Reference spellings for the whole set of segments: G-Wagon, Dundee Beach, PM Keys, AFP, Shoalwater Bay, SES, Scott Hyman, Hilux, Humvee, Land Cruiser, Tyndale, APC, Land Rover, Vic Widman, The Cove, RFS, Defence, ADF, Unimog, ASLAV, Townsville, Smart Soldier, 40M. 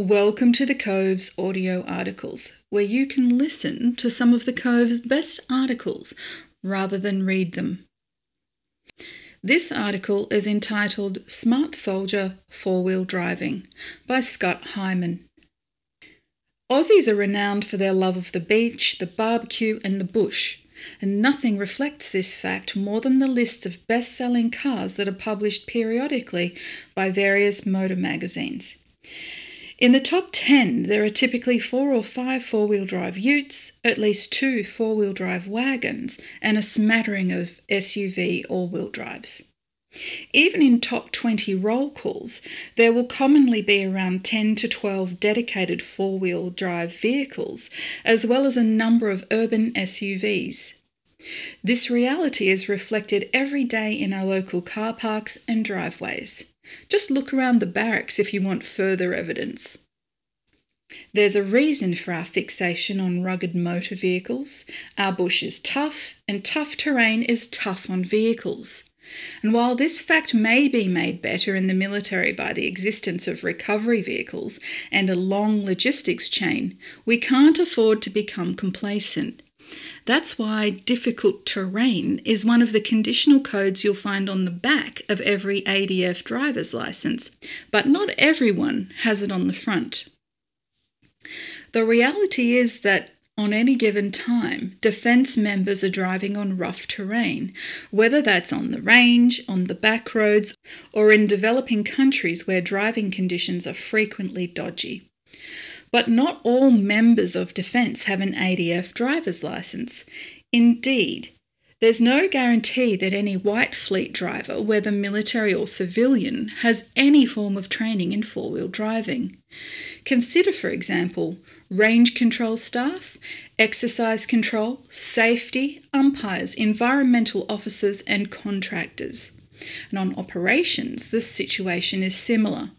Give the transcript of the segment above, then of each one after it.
Welcome to The Cove's audio articles, where you can listen to some of The Cove's best articles rather than read them. This article is entitled Smart Soldier Four-Wheel Driving by Scott Hyman. Aussies are renowned for their love of the beach, the barbecue and the bush, and nothing reflects this fact more than the lists of best-selling cars that are published periodically by various motor magazines. In the top 10, there are typically 4 or 5 four-wheel drive utes, at least 2 four-wheel drive wagons, and a smattering of SUV all-wheel drives. Even in top 20 roll calls, there will commonly be around 10 to 12 dedicated four-wheel drive vehicles, as well as a number of urban SUVs. This reality is reflected every day in our local car parks and driveways. Just look around the barracks if you want further evidence. There's a reason for our fixation on rugged motor vehicles. Our bush is tough, and tough terrain is tough on vehicles. And while this fact may be made better in the military by the existence of recovery vehicles and a long logistics chain, we can't afford to become complacent. That's why difficult terrain is one of the conditional codes you'll find on the back of every ADF driver's licence, but not everyone has it on the front. The reality is that on any given time, Defence members are driving on rough terrain, whether that's on the range, on the back roads, or in developing countries where driving conditions are frequently dodgy. But not all members of Defence have an ADF driver's licence. Indeed, there's no guarantee that any white fleet driver, whether military or civilian, has any form of training in four-wheel driving. Consider, for example, range control staff, exercise control, safety, umpires, environmental officers and contractors. And on operations, the situation is similar.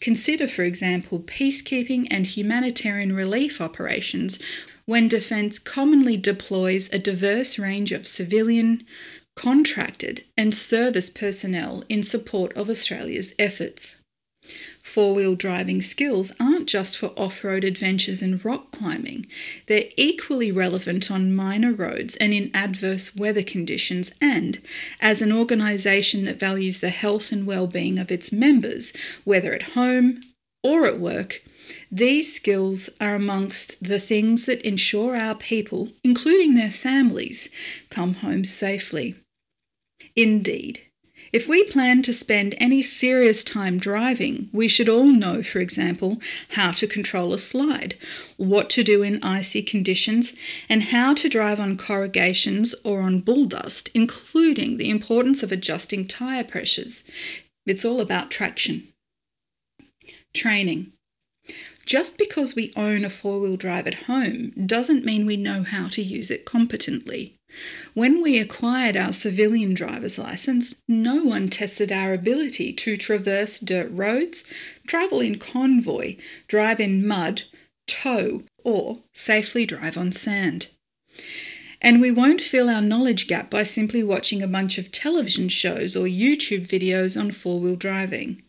Consider, for example, peacekeeping and humanitarian relief operations when Defence commonly deploys a diverse range of civilian, contracted and service personnel in support of Australia's efforts. Four-wheel driving skills aren't just for off-road adventures and rock climbing. They're equally relevant on minor roads and in adverse weather conditions, and as an organisation that values the health and well-being of its members, whether at home or at work, these skills are amongst the things that ensure our people, including their families, come home safely. Indeed, if we plan to spend any serious time driving, we should all know, for example, how to control a slide, what to do in icy conditions, and how to drive on corrugations or on bull dust, including the importance of adjusting tyre pressures. It's all about traction. Training. Just because we own a four-wheel drive at home doesn't mean we know how to use it competently. When we acquired our civilian driver's licence, no one tested our ability to traverse dirt roads, travel in convoy, drive in mud, tow, or safely drive on sand. And we won't fill our knowledge gap by simply watching a bunch of television shows or YouTube videos on four-wheel driving.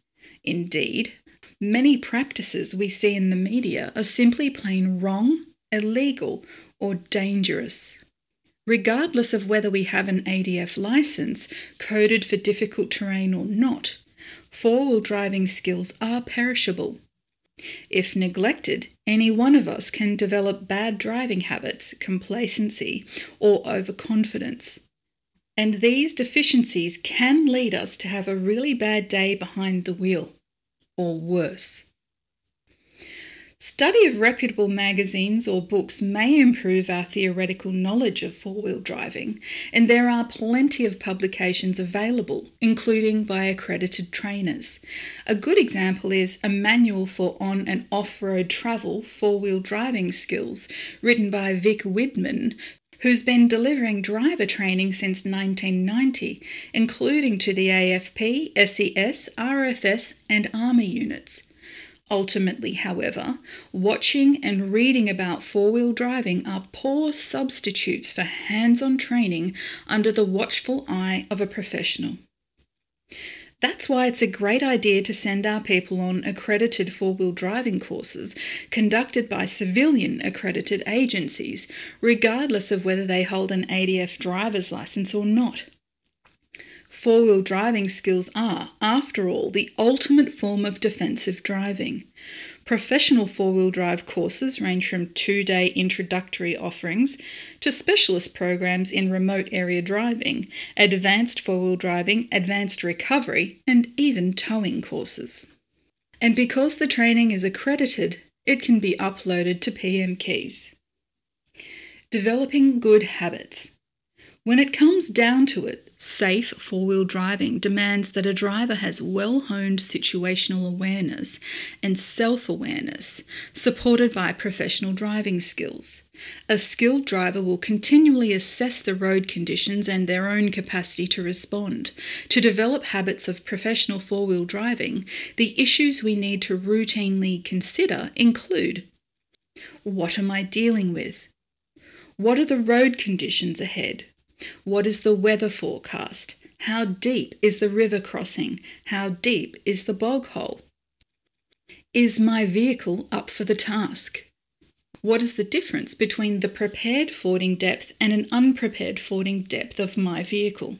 Indeed, many practices we see in the media are simply plain wrong, illegal, or dangerous. Regardless of whether we have an ADF licence, coded for difficult terrain or not, four-wheel driving skills are perishable. If neglected, any one of us can develop bad driving habits, complacency, or overconfidence. And these deficiencies can lead us to have a really bad day behind the wheel. Or worse. Study of reputable magazines or books may improve our theoretical knowledge of four-wheel driving, and there are plenty of publications available, including by accredited trainers. A good example is A Manual for On and Off-Road Travel Four-Wheel Driving Skills, written by Vic Widman, who's been delivering driver training since 1990, including to the AFP, SES, RFS and Army units. Ultimately, however, watching and reading about four-wheel driving are poor substitutes for hands-on training under the watchful eye of a professional. That's why it's a great idea to send our people on accredited four-wheel driving courses conducted by civilian accredited agencies, regardless of whether they hold an ADF driver's licence or not. Four-wheel driving skills are, after all, the ultimate form of defensive driving. Professional four-wheel drive courses range from two-day introductory offerings to specialist programs in remote area driving, advanced four-wheel driving, advanced recovery, and even towing courses. And because the training is accredited, it can be uploaded to PM Keys. Developing good habits. When it comes down to it, safe four-wheel driving demands that a driver has well-honed situational awareness and self-awareness, supported by professional driving skills. A skilled driver will continually assess the road conditions and their own capacity to respond. To develop habits of professional four-wheel driving, the issues we need to routinely consider include: what am I dealing with? What are the road conditions ahead? What is the weather forecast? How deep is the river crossing? How deep is the bog hole? Is my vehicle up for the task? What is the difference between the prepared fording depth and an unprepared fording depth of my vehicle?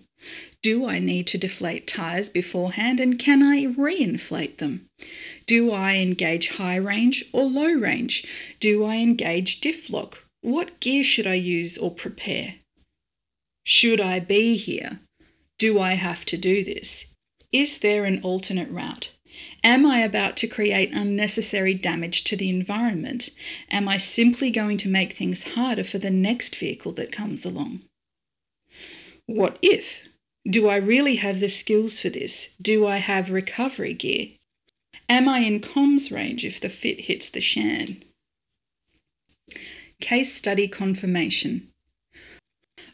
Do I need to deflate tyres beforehand, and can I reinflate them? Do I engage high range or low range? Do I engage diff lock? What gear should I use or prepare? Should I be here? Do I have to do this? Is there an alternate route? Am I about to create unnecessary damage to the environment? Am I simply going to make things harder for the next vehicle that comes along? What if? Do I really have the skills for this? Do I have recovery gear? Am I in comms range if the fit hits the shan? Case study confirmation.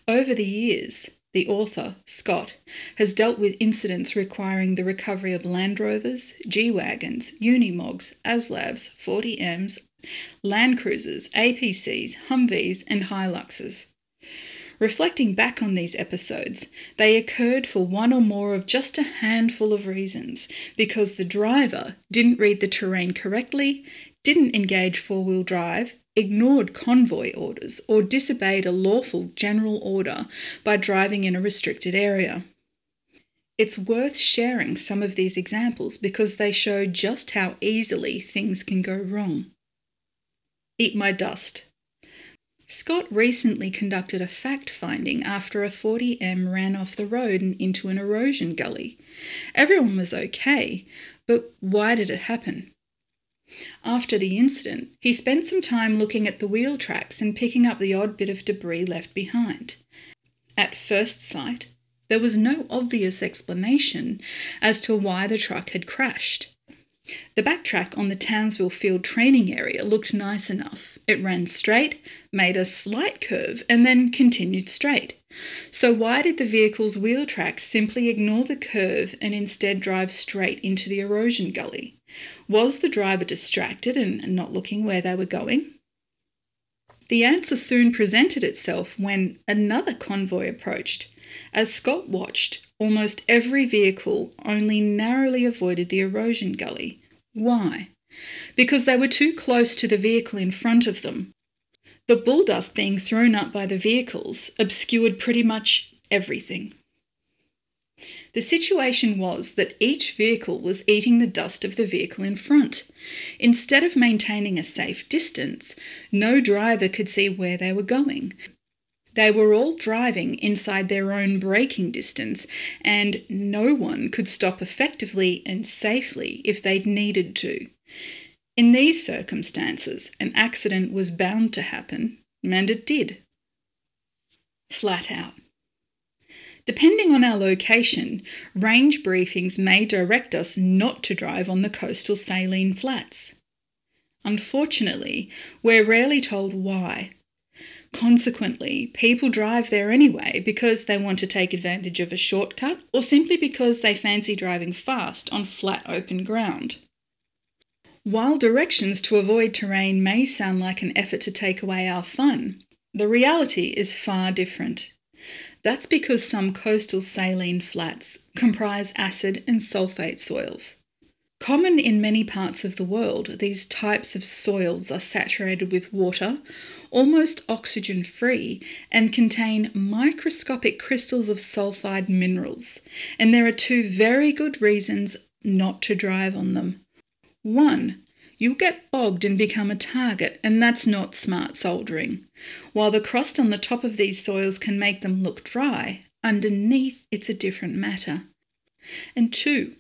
Over the years, the author, Scott, has dealt with incidents requiring the recovery of Land Rovers, G-Wagons, Unimogs, ASLAVs, 40Ms, Land Cruisers, APCs, Humvees and Hiluxes. Reflecting back on these episodes, they occurred for one or more of just a handful of reasons, because the driver didn't read the terrain correctly, didn't engage four-wheel drive, ignored convoy orders, or disobeyed a lawful general order by driving in a restricted area. It's worth sharing some of these examples because they show just how easily things can go wrong. Eat my dust. Scott recently conducted a fact-finding after a 40M ran off the road and into an erosion gully. Everyone was okay, but why did it happen? After the incident, he spent some time looking at the wheel tracks and picking up the odd bit of debris left behind. At first sight, there was no obvious explanation as to why the truck had crashed. The backtrack on the Townsville field training area looked nice enough. It ran straight, made a slight curve, and then continued straight. So why did the vehicle's wheel tracks simply ignore the curve and instead drive straight into the erosion gully? Was the driver distracted and not looking where they were going? The answer soon presented itself when another convoy approached. As Scott watched, almost every vehicle only narrowly avoided the erosion gully. Why? Because they were too close to the vehicle in front of them. The bulldust being thrown up by the vehicles obscured pretty much everything. The situation was that each vehicle was eating the dust of the vehicle in front. Instead of maintaining a safe distance, no driver could see where they were going. They were all driving inside their own braking distance, and no one could stop effectively and safely if they'd needed to. In these circumstances, an accident was bound to happen, and it did. Flat out. Depending on our location, range briefings may direct us not to drive on the coastal saline flats. Unfortunately, we're rarely told why. Consequently, people drive there anyway because they want to take advantage of a shortcut or simply because they fancy driving fast on flat open ground. While directions to avoid terrain may sound like an effort to take away our fun, the reality is far different. That's because some coastal saline flats comprise acid and sulfate soils. Common in many parts of the world, these types of soils are saturated with water, almost oxygen-free, and contain microscopic crystals of sulfide minerals. And there are two very good reasons not to drive on them. One, you'll get bogged and become a target, and that's not smart soldering. While the crust on the top of these soils can make them look dry, underneath it's a different matter. And two,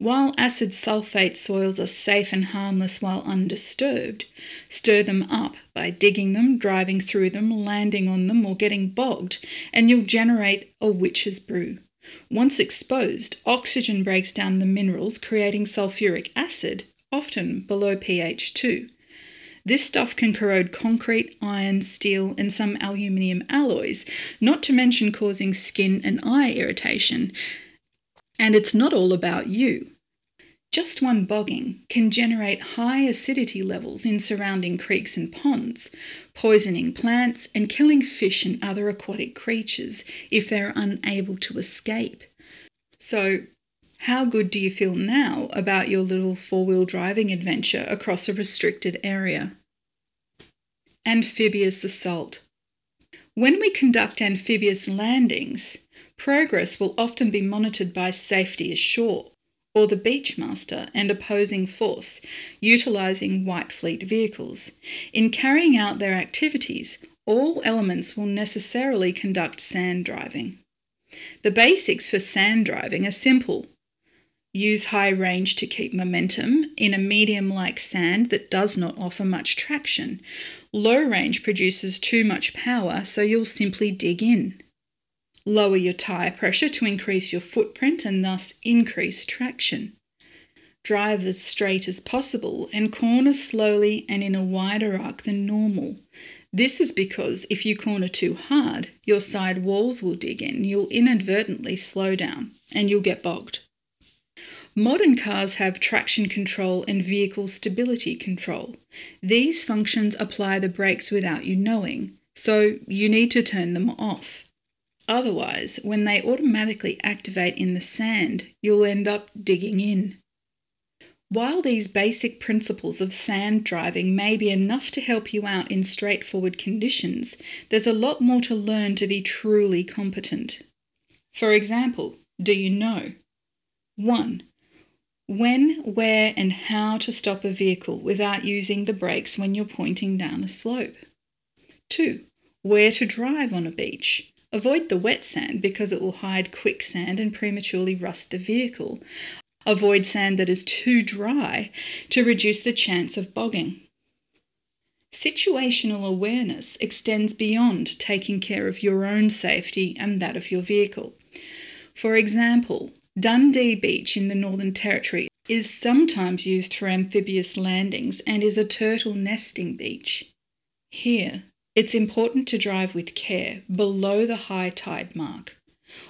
while acid sulfate soils are safe and harmless while undisturbed, stir them up by digging them, driving through them, landing on them or getting bogged, and you'll generate a witch's brew. Once exposed, oxygen breaks down the minerals, creating sulfuric acid, often below pH 2. This stuff can corrode concrete, iron, steel and some aluminium alloys, not to mention causing skin and eye irritation. And it's not all about you. Just one bogging can generate high acidity levels in surrounding creeks and ponds, poisoning plants and killing fish and other aquatic creatures if they're unable to escape. So, how good do you feel now about your little four-wheel driving adventure across a restricted area? Amphibious assault. When we conduct amphibious landings, progress will often be monitored by safety ashore or the beachmaster and opposing force utilising White Fleet vehicles. In carrying out their activities, all elements will necessarily conduct sand driving. The basics for sand driving are simple. Use high range to keep momentum in a medium like sand that does not offer much traction. Low range produces too much power, so you'll simply dig in. Lower your tyre pressure to increase your footprint and thus increase traction. Drive as straight as possible and corner slowly and in a wider arc than normal. This is because if you corner too hard, your side walls will dig in, you'll inadvertently slow down, and you'll get bogged. Modern cars have traction control and vehicle stability control. These functions apply the brakes without you knowing, so you need to turn them off. Otherwise, when they automatically activate in the sand, you'll end up digging in. While these basic principles of sand driving may be enough to help you out in straightforward conditions, there's a lot more to learn to be truly competent. For example, do you know? 1. When, where and how to stop a vehicle without using the brakes when you're pointing down a slope. 2. Where to drive on a beach. Avoid the wet sand because it will hide quicksand and prematurely rust the vehicle. Avoid sand that is too dry to reduce the chance of bogging. Situational awareness extends beyond taking care of your own safety and that of your vehicle. For example, Dundee Beach in the Northern Territory is sometimes used for amphibious landings and is a turtle nesting beach. Here, it's important to drive with care below the high tide mark,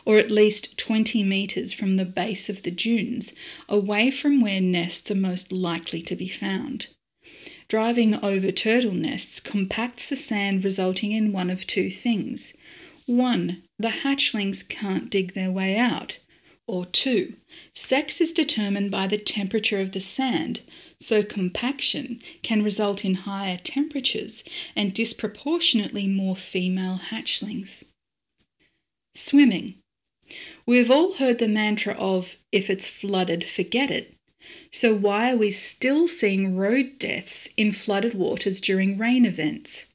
or at least 20 metres from the base of the dunes, away from where nests are most likely to be found. Driving over turtle nests compacts the sand, resulting in one of two things. 1. The hatchlings can't dig their way out. Or 2. Sex is determined by the temperature of the sand, so compaction can result in higher temperatures and disproportionately more female hatchlings. Swimming. We've all heard the mantra of, if it's flooded, forget it. So why are we still seeing road deaths in flooded waters during rain events?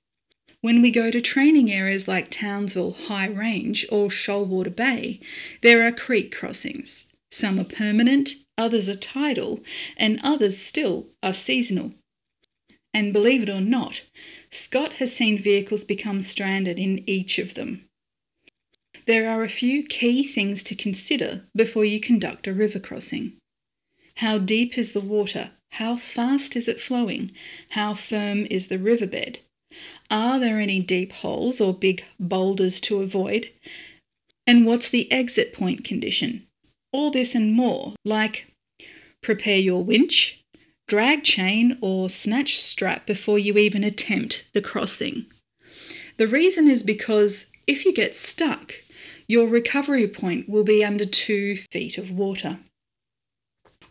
When we go to training areas like Townsville High Range or Shoalwater Bay, there are creek crossings. Some are permanent, others are tidal, and others still are seasonal. And believe it or not, Scott has seen vehicles become stranded in each of them. There are a few key things to consider before you conduct a river crossing. How deep is the water? How fast is it flowing? How firm is the riverbed? Are there any deep holes or big boulders to avoid? And what's the exit point condition? All this and more, like prepare your winch, drag chain or snatch strap before you even attempt the crossing. The reason is because if you get stuck, your recovery point will be under 2 feet of water.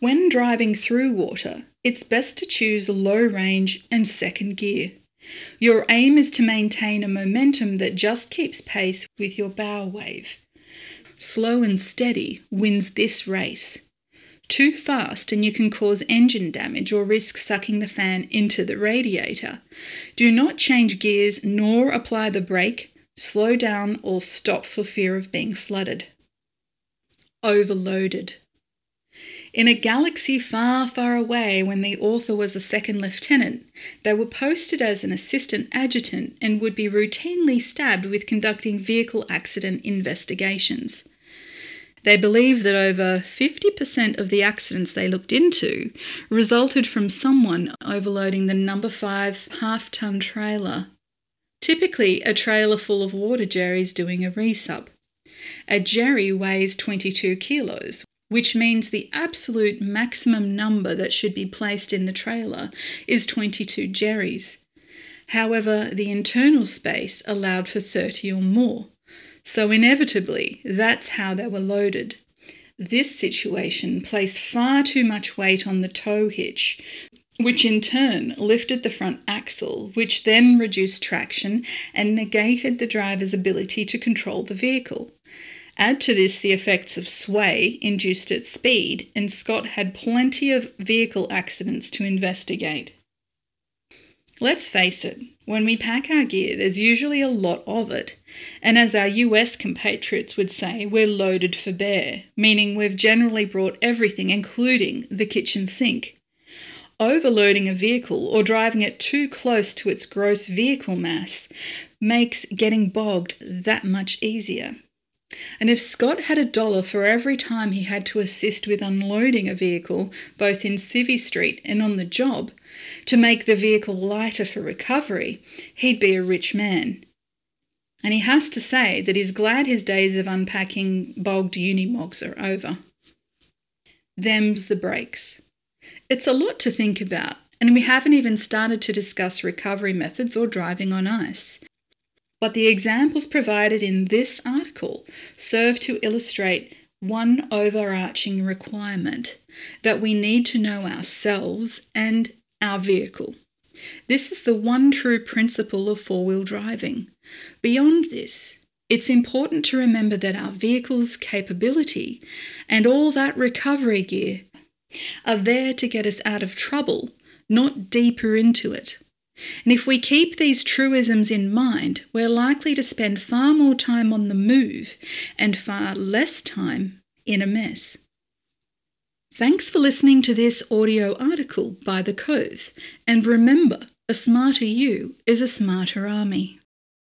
When driving through water, it's best to choose low range and second gear. Your aim is to maintain a momentum that just keeps pace with your bow wave. Slow and steady wins this race. Too fast and you can cause engine damage or risk sucking the fan into the radiator. Do not change gears nor apply the brake, slow down or stop for fear of being flooded. Overloaded. In a galaxy far, far away, when the author was a second lieutenant, they were posted as an assistant adjutant and would be routinely stabbed with conducting vehicle accident investigations. They believe that over 50% of the accidents they looked into resulted from someone overloading the number 5 half-ton trailer, typically a trailer full of water jerrys doing a resub. A jerry weighs 22 kilos, which means the absolute maximum number that should be placed in the trailer is 22 jerrys. However, the internal space allowed for 30 or more. So inevitably, that's how they were loaded. This situation placed far too much weight on the tow hitch, which in turn lifted the front axle, which then reduced traction and negated the driver's ability to control the vehicle. Add to this the effects of sway induced at speed, and Scott had plenty of vehicle accidents to investigate. Let's face it, when we pack our gear, there's usually a lot of it. And as our US compatriots would say, we're loaded for bear, meaning we've generally brought everything, including the kitchen sink. Overloading a vehicle or driving it too close to its gross vehicle mass makes getting bogged that much easier. And if Scott had $1 for every time he had to assist with unloading a vehicle, both in Civvy Street and on the job, to make the vehicle lighter for recovery, he'd be a rich man. And he has to say that he's glad his days of unpacking bogged Unimogs are over. Them's the breaks. It's a lot to think about, and we haven't even started to discuss recovery methods or driving on ice. But the examples provided in this article serve to illustrate one overarching requirement, that we need to know ourselves and our vehicle. This is the one true principle of four-wheel driving. Beyond this, it's important to remember that our vehicle's capability and all that recovery gear are there to get us out of trouble, not deeper into it. And if we keep these truisms in mind, we're likely to spend far more time on the move and far less time in a mess. Thanks for listening to this audio article by The Cove, and remember, a smarter you is a smarter army.